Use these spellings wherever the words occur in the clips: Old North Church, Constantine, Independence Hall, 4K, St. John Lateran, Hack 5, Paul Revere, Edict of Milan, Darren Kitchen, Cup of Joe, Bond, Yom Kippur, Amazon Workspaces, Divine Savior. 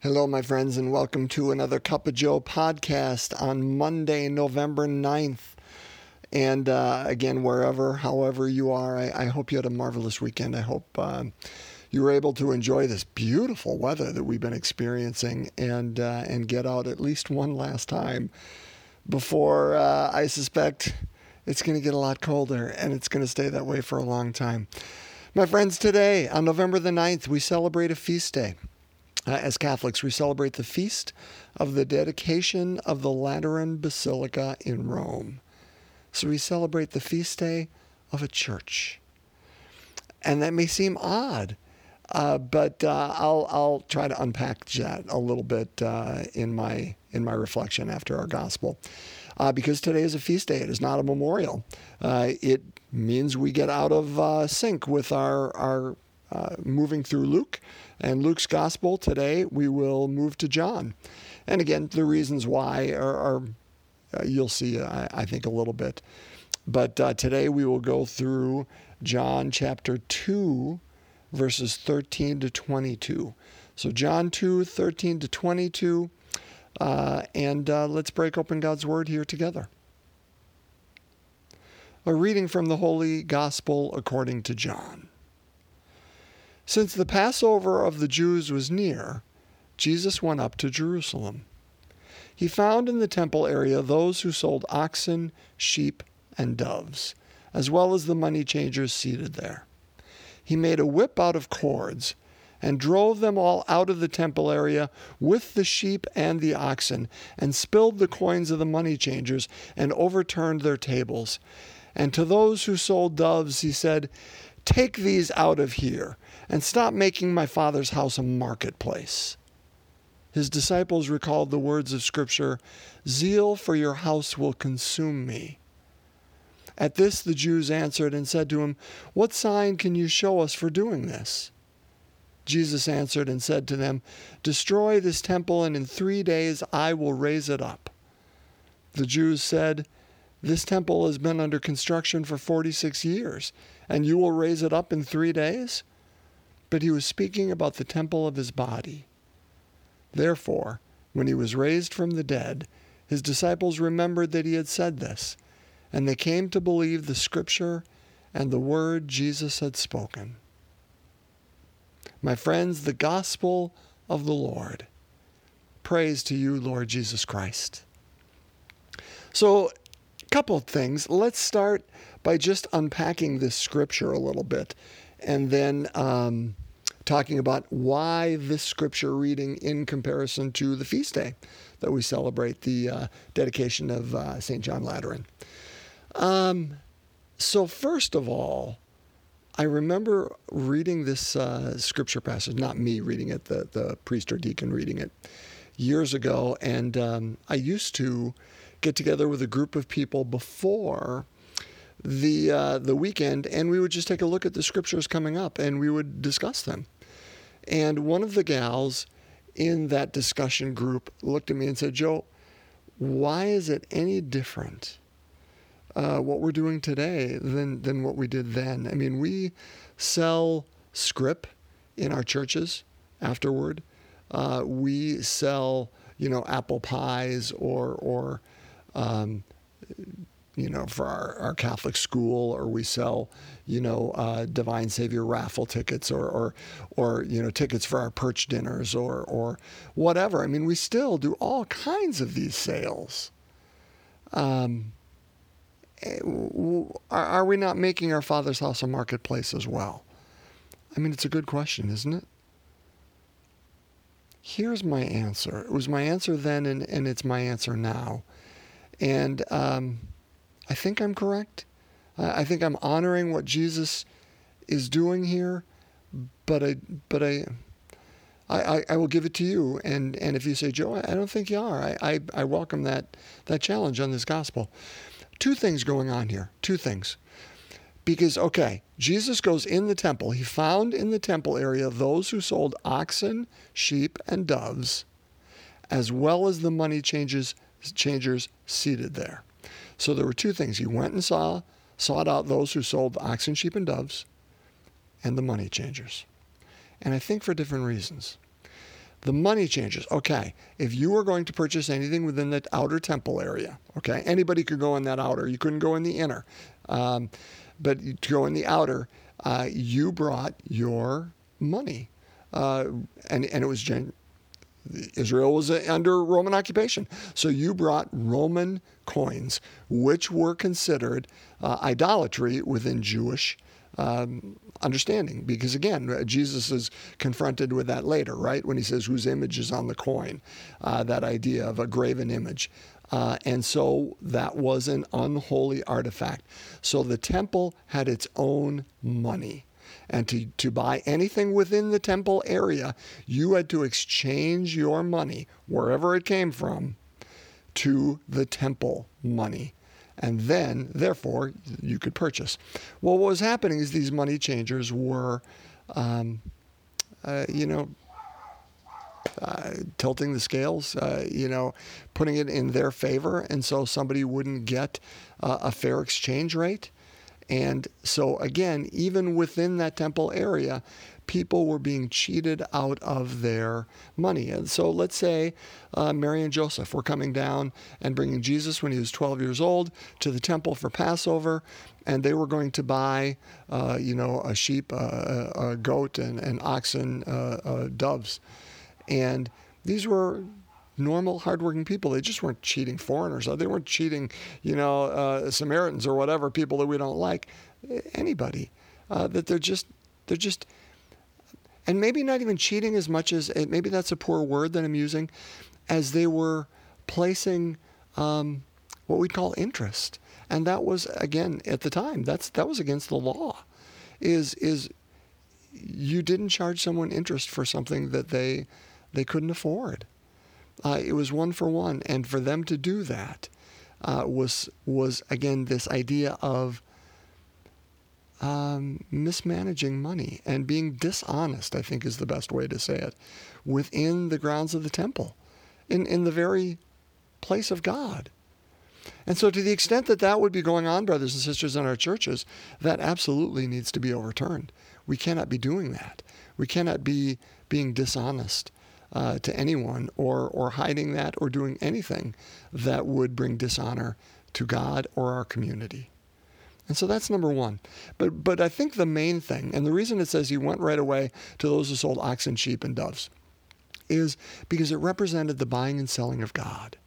Hello, my friends, and welcome to another Cup of Joe podcast on Monday, November 9th. And again, wherever, however you are, I hope you had a marvelous weekend. I hope you were able to enjoy this beautiful weather that we've been experiencing and get out at least one last time before I suspect it's going to get a lot colder and it's going to stay that way for a long time. My friends, today, on November the 9th, we celebrate a feast day. As Catholics, we celebrate the feast of the dedication of the Lateran Basilica in Rome. So we celebrate the feast day of a church. And that may seem odd, but I'll try to unpack that a little bit in my reflection after our gospel. Because today is a feast day. It is not a memorial. It means we get out of sync with our moving through Luke and Luke's gospel. Today we will move to John, and again the reasons why are you'll see I think a little bit, but today we will go through John chapter 2 verses 13 to 22. So John 2 13 to 22, and let's break open God's word here together. A reading from the Holy Gospel according to John. Since the Passover of the Jews was near, Jesus went up to Jerusalem. He found in the temple area those who sold oxen, sheep, and doves, as well as the money changers seated there. He made a whip out of cords and drove them all out of the temple area with the sheep and the oxen, and spilled the coins of the money changers and overturned their tables. And to those who sold doves, he said, "Take these out of here, and stop making my Father's house a marketplace." His disciples recalled the words of Scripture, "Zeal for your house will consume me." At this the Jews answered and said to him, "What sign can you show us for doing this?" Jesus answered and said to them, "Destroy this temple, and in 3 days I will raise it up." The Jews said, "This temple has been under construction for 46 years, and you will raise it up in 3 days?" But he was speaking about the temple of his body. Therefore, when he was raised from the dead, his disciples remembered that he had said this, and they came to believe the Scripture and the word Jesus had spoken. My friends, the gospel of the Lord. Praise to you, Lord Jesus Christ. So, couple of things. Let's start by just unpacking this scripture a little bit, and then talking about why this scripture reading in comparison to the feast day that we celebrate, the dedication of St. John Lateran. So first of all, I remember reading this scripture passage, not me reading it, the priest or deacon reading it, years ago, and I used to get together with a group of people before the weekend, and we would just take a look at the scriptures coming up, and we would discuss them. And one of the gals in that discussion group looked at me and said, "Joe, why is it any different, what we're doing today than what we did then? I mean, we sell scrip in our churches afterward. We sell, apple pies or for our Catholic school, or we sell, Divine Savior raffle tickets or tickets for our perch dinners or whatever. I mean, we still do all kinds of these sales. Are we not making our Father's house a marketplace as well?" I mean, it's a good question, isn't it? Here's my answer. It was my answer then, and it's my answer now. And I think I'm correct. I think I'm honoring what Jesus is doing here, but I will give it to you. And if you say, "Joe, I don't think you are," I welcome that challenge on this gospel. Two things going on here. Two things. Because, Jesus goes in the temple. He found in the temple area those who sold oxen, sheep, and doves, as well as the money changers seated there. So there were two things. He went and sought out those who sold oxen, sheep, and doves, and the money changers. And I think for different reasons. The money changers. Okay, if you were going to purchase anything within the outer temple area, okay, anybody could go in that outer. You couldn't go in the inner. But to go in the outer, you brought your money. And it was Israel was under Roman occupation. So you brought Roman coins, which were considered idolatry within Jewish understanding, because again, Jesus is confronted with that later, right? When he says, whose image is on the coin, that idea of a graven image. And so that was an unholy artifact. So the temple had its own money. And to buy anything within the temple area, you had to exchange your money, wherever it came from, to the temple money. And then, therefore, you could purchase. Well, what was happening is these money changers were, tilting the scales, putting it in their favor. And so somebody wouldn't get a fair exchange rate. And so, again, even within that temple area, people were being cheated out of their money. And so let's say Mary and Joseph were coming down and bringing Jesus when he was 12 years old to the temple for Passover, and they were going to buy, a sheep, a goat, and oxen, doves. And these were normal, hardworking people. They just weren't cheating foreigners. They weren't cheating, Samaritans or whatever, people that we don't like, anybody. That they're just, and maybe not even cheating as much as, maybe that's a poor word that I'm using, as they were placing what we'd call interest. And that was, again, at the time, that was against the law, is you didn't charge someone interest for something that they couldn't afford. It was 1 for 1, and for them to do that was again this idea of mismanaging money and being dishonest, I think is the best way to say it, within the grounds of the temple, in the very place of God. And so to the extent that that would be going on, brothers and sisters, in our churches, that absolutely needs to be overturned. We cannot be doing that. We cannot be being dishonest to anyone, or hiding that, or doing anything that would bring dishonor to God or our community. And so that's number one. But I think the main thing, and the reason it says he went right away to those who sold oxen, sheep, and doves, is because it represented the buying and selling of God.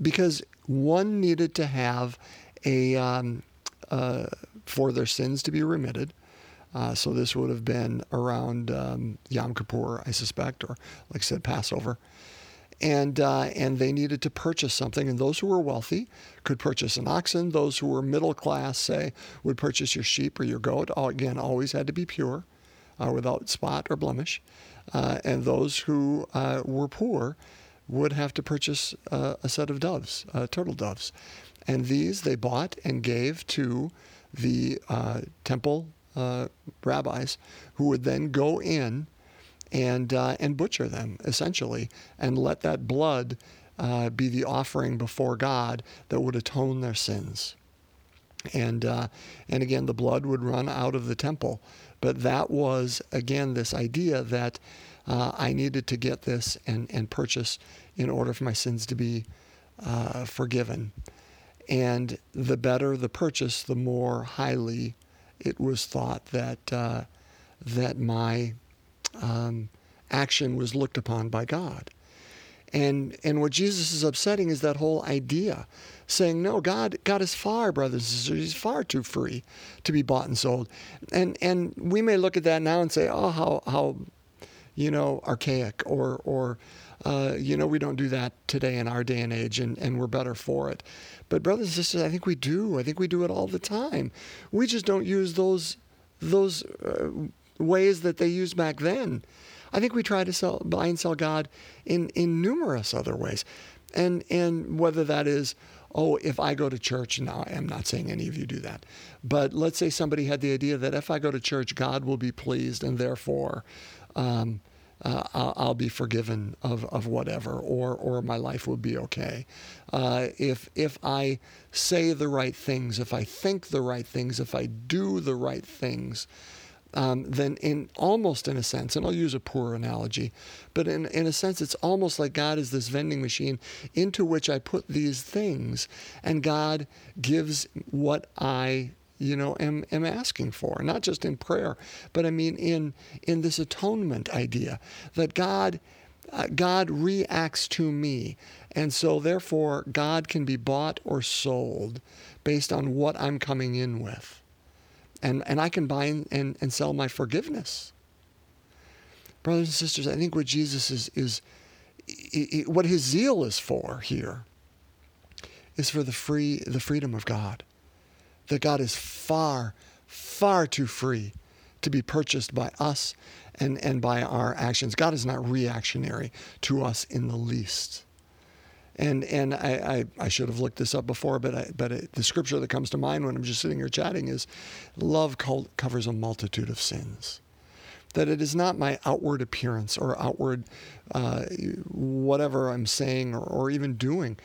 Because one needed to have for their sins to be remitted. So this would have been around Yom Kippur, I suspect, or like I said, Passover. And they needed to purchase something. And those who were wealthy could purchase an oxen. Those who were middle class, say, would purchase your sheep or your goat. Again, always had to be pure, without spot or blemish. And those who were poor would have to purchase a set of doves, turtle doves. And these they bought and gave to the temple rabbis, who would then go in and butcher them, essentially, and let that blood be the offering before God that would atone their sins. And again, the blood would run out of the temple. But that was, again, this idea that I needed to get this and purchase in order for my sins to be forgiven. And the better the purchase, the more highly it was thought that that my action was looked upon by God. And what Jesus is upsetting is that whole idea, saying, no, God is far, brothers and sisters. He's far too free to be bought and sold. And we may look at that now and say, oh, how archaic, or we don't do that today in our day and age, and we're better for it. But brothers and sisters, I think we do. I think we do it all the time. We just don't use those ways that they used back then. I think we try to buy and sell God in numerous other ways. And whether that is, if I go to church, now I'm not saying any of you do that, but let's say somebody had the idea that if I go to church, God will be pleased, and therefore I'll be forgiven of whatever, or my life will be okay. If I say the right things, if I think the right things, if I do the right things, then in almost in a sense, and I'll use a poor analogy, but in a sense, it's almost like God is this vending machine into which I put these things, and God gives what I, am asking for, not just in prayer, but I mean in this atonement idea that God reacts to me. And so therefore, God can be bought or sold based on what I'm coming in with. And I can buy and sell my forgiveness. Brothers and sisters, I think what Jesus is what his zeal is for here is for the freedom of God. That God is far, far too free to be purchased by us and by our actions. God is not reactionary to us in the least. And I should have looked this up before, but the scripture that comes to mind when I'm just sitting here chatting is, love covers a multitude of sins. That it is not my outward appearance or outward whatever I'm saying or even doing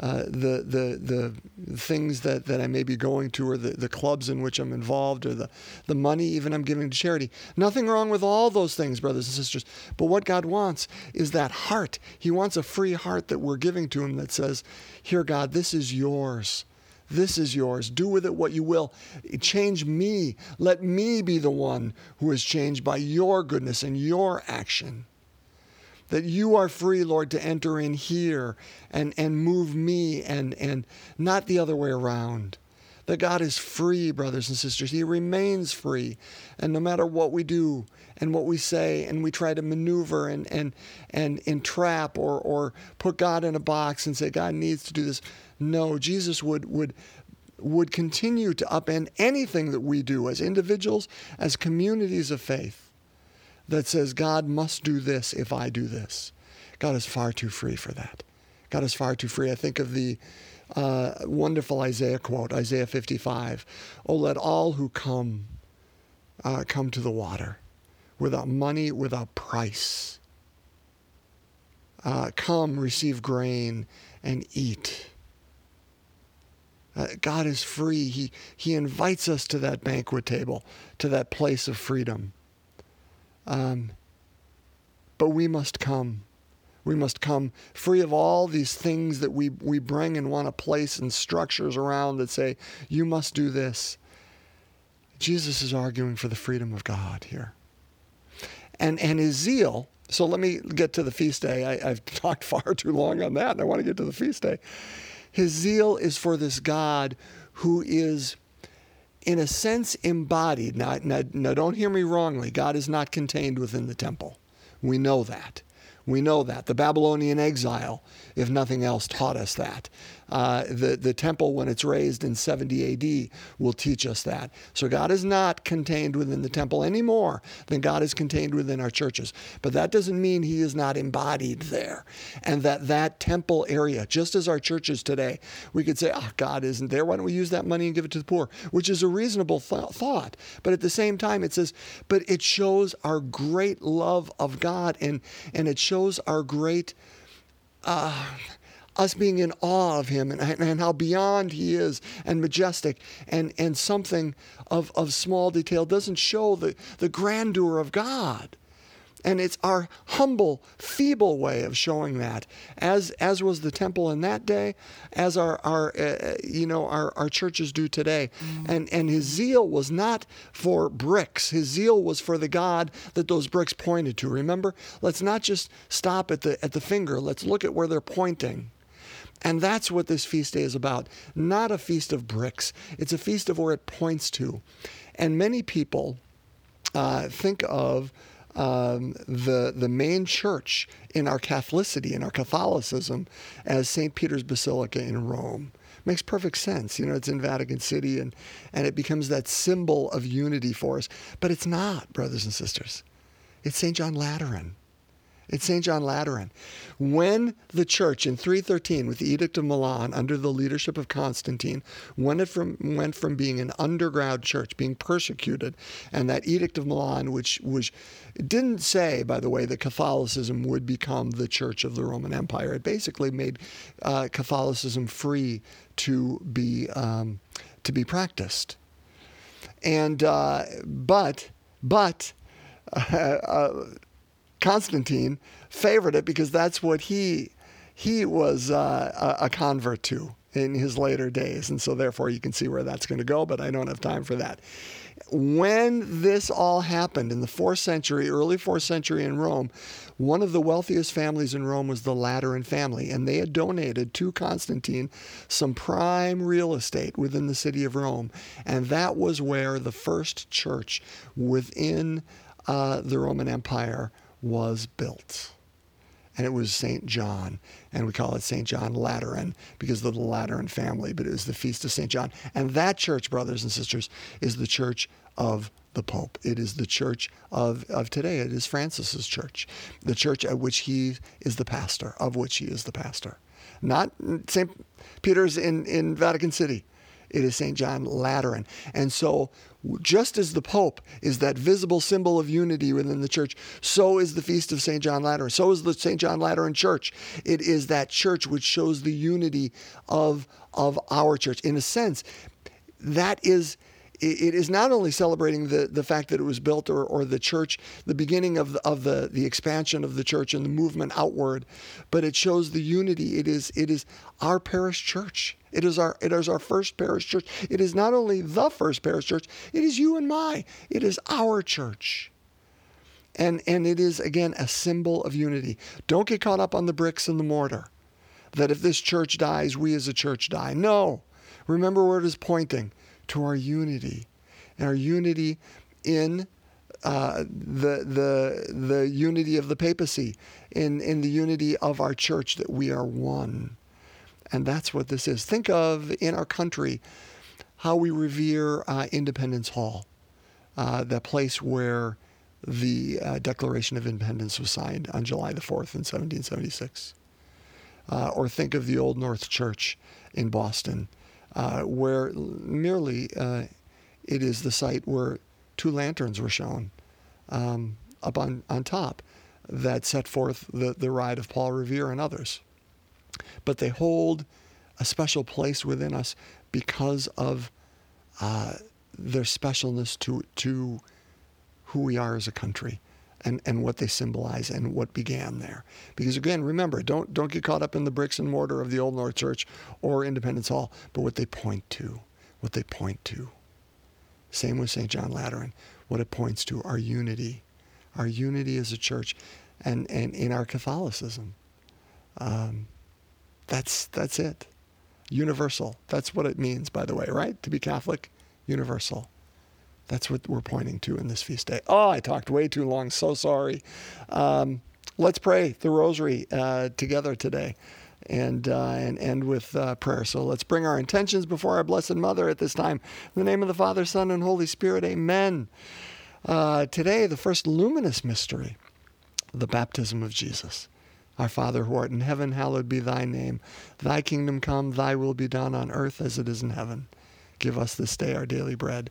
the things that I may be going to, or the clubs in which I'm involved, or the money even I'm giving to charity. Nothing wrong with all those things, brothers and sisters. But what God wants is that heart. He wants a free heart that we're giving to him that says, here, God, this is yours. This is yours. Do with it what you will. Change me. Let me be the one who is changed by your goodness and your action. That you are free, Lord, to enter in here and move me and not the other way around. That God is free, brothers and sisters. He remains free. And no matter what we do and what we say and we try to maneuver and entrap or put God in a box and say, God needs to do this. No, Jesus would continue to upend anything that we do as individuals, as communities of faith. That says, God must do this if I do this. God is far too free for that. God is far too free. I think of the wonderful Isaiah quote, Isaiah 55. Oh, let all who come to the water, without money, without price. Come, receive grain, and eat. God is free. He invites us to that banquet table, to that place of freedom. But we must come. We must come free of all these things that we bring and want to place and structures around that say, you must do this. Jesus is arguing for the freedom of God here. And his zeal, so let me get to the feast day. I've talked far too long on that, and I want to get to the feast day. His zeal is for this God who is, in a sense, embodied. Now, don't hear me wrongly. God is not contained within the temple. We know that. We know that. The Babylonian exile, if nothing else, taught us that. The temple, when it's raised in 70 AD, will teach us that. So God is not contained within the temple any more than God is contained within our churches. But that doesn't mean he is not embodied there. And that temple area, just as our churches today, we could say, oh, God isn't there. Why don't we use that money and give it to the poor? Which is a reasonable thought. But at the same time, it says, but it shows our great love of God, and it shows our great us being in awe of him and how beyond he is and majestic, and something of small detail doesn't show the grandeur of God. And it's our humble, feeble way of showing that, as was the temple in that day, as our churches do today. Mm-hmm. And his zeal was not for bricks. His zeal was for the God that those bricks pointed to. Remember, let's not just stop at the finger. Let's look at where they're pointing. And that's what this feast day is about. Not a feast of bricks. It's a feast of where it points to. And many people think of the main church in our Catholicity, in our Catholicism, as St. Peter's Basilica in Rome. Makes perfect sense. It's in Vatican City, and it becomes that symbol of unity for us. But it's not, brothers and sisters. It's St. John Lateran. It's St. John Lateran. When the church in 313, with the Edict of Milan, under the leadership of Constantine, went from being an underground church, being persecuted, and that Edict of Milan, which didn't say, by the way, that Catholicism would become the church of the Roman Empire. It basically made Catholicism free to be practiced. And Constantine favored it because that's what he was a convert to in his later days. And so therefore you can see where that's going to go, but I don't have time for that. When this all happened in the 4th century, early 4th century in Rome, one of the wealthiest families in Rome was the Lateran family, and they had donated to Constantine some prime real estate within the city of Rome. And that was where the first church within the Roman Empire was built. And it was St. John, and we call it St. John Lateran because of the Lateran family, but it was the Feast of St. John. And that church, brothers and sisters, is the church of the Pope. It is the church of today. It is Francis's church, the church at which he is the pastor, of which he is the pastor. Not St. Peter's in Vatican City. It is St. John Lateran. And so just as the Pope is that visible symbol of unity within the church, so is the Feast of St. John Lateran. So is the St. John Lateran Church. It is that church which shows the unity of our church. In a sense, that is... It is not only celebrating the fact that it was built or the church, the beginning of the expansion of the church and the movement outward, but it shows the unity. It is our parish church. It is our first parish church. It is not only the first parish church, it is you and my. It is our church. And it is, again, a symbol of unity. Don't get caught up on the bricks and the mortar, that if this church dies, we as a church die. No. Remember where it is pointing. To our unity, and our unity in the unity of the papacy, in the unity of our church, that we are one. And that's what this is. Think of, in our country, how we revere Independence Hall, that place where the Declaration of Independence was signed on July the 4th in 1776. Or think of the Old North Church in Boston, where merely it is the site where two lanterns were shown up on top that set forth the ride of Paul Revere and others. But they hold a special place within us because of their specialness to who we are as a country and what they symbolize and what began there. Because again, remember, don't get caught up in the bricks and mortar of the Old North Church or Independence Hall, but what they point to. Same with St. John Lateran, what it points to, our unity as a church and in our Catholicism. That's it. Universal. That's what it means, by the way, right? To be Catholic, universal. That's what we're pointing to in this feast day. Oh, I talked way too long. So sorry. Let's pray the rosary together today and end with prayer. So let's bring our intentions before our Blessed Mother at this time. In the name of the Father, Son, and Holy Spirit, amen. Today, the first luminous mystery, the baptism of Jesus. Our Father who art in heaven, hallowed be thy name. Thy kingdom come, thy will be done on earth as it is in heaven. Give us this day our daily bread,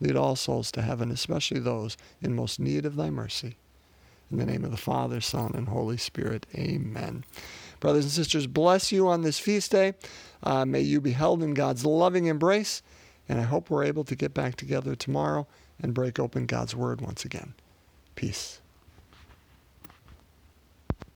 lead all souls to heaven, especially those in most need of thy mercy. In the name of the Father, Son, and Holy Spirit. Amen. Brothers and sisters, bless you on this feast day. May you be held in God's loving embrace, and I hope we're able to get back together tomorrow and break open God's Word once again. Peace.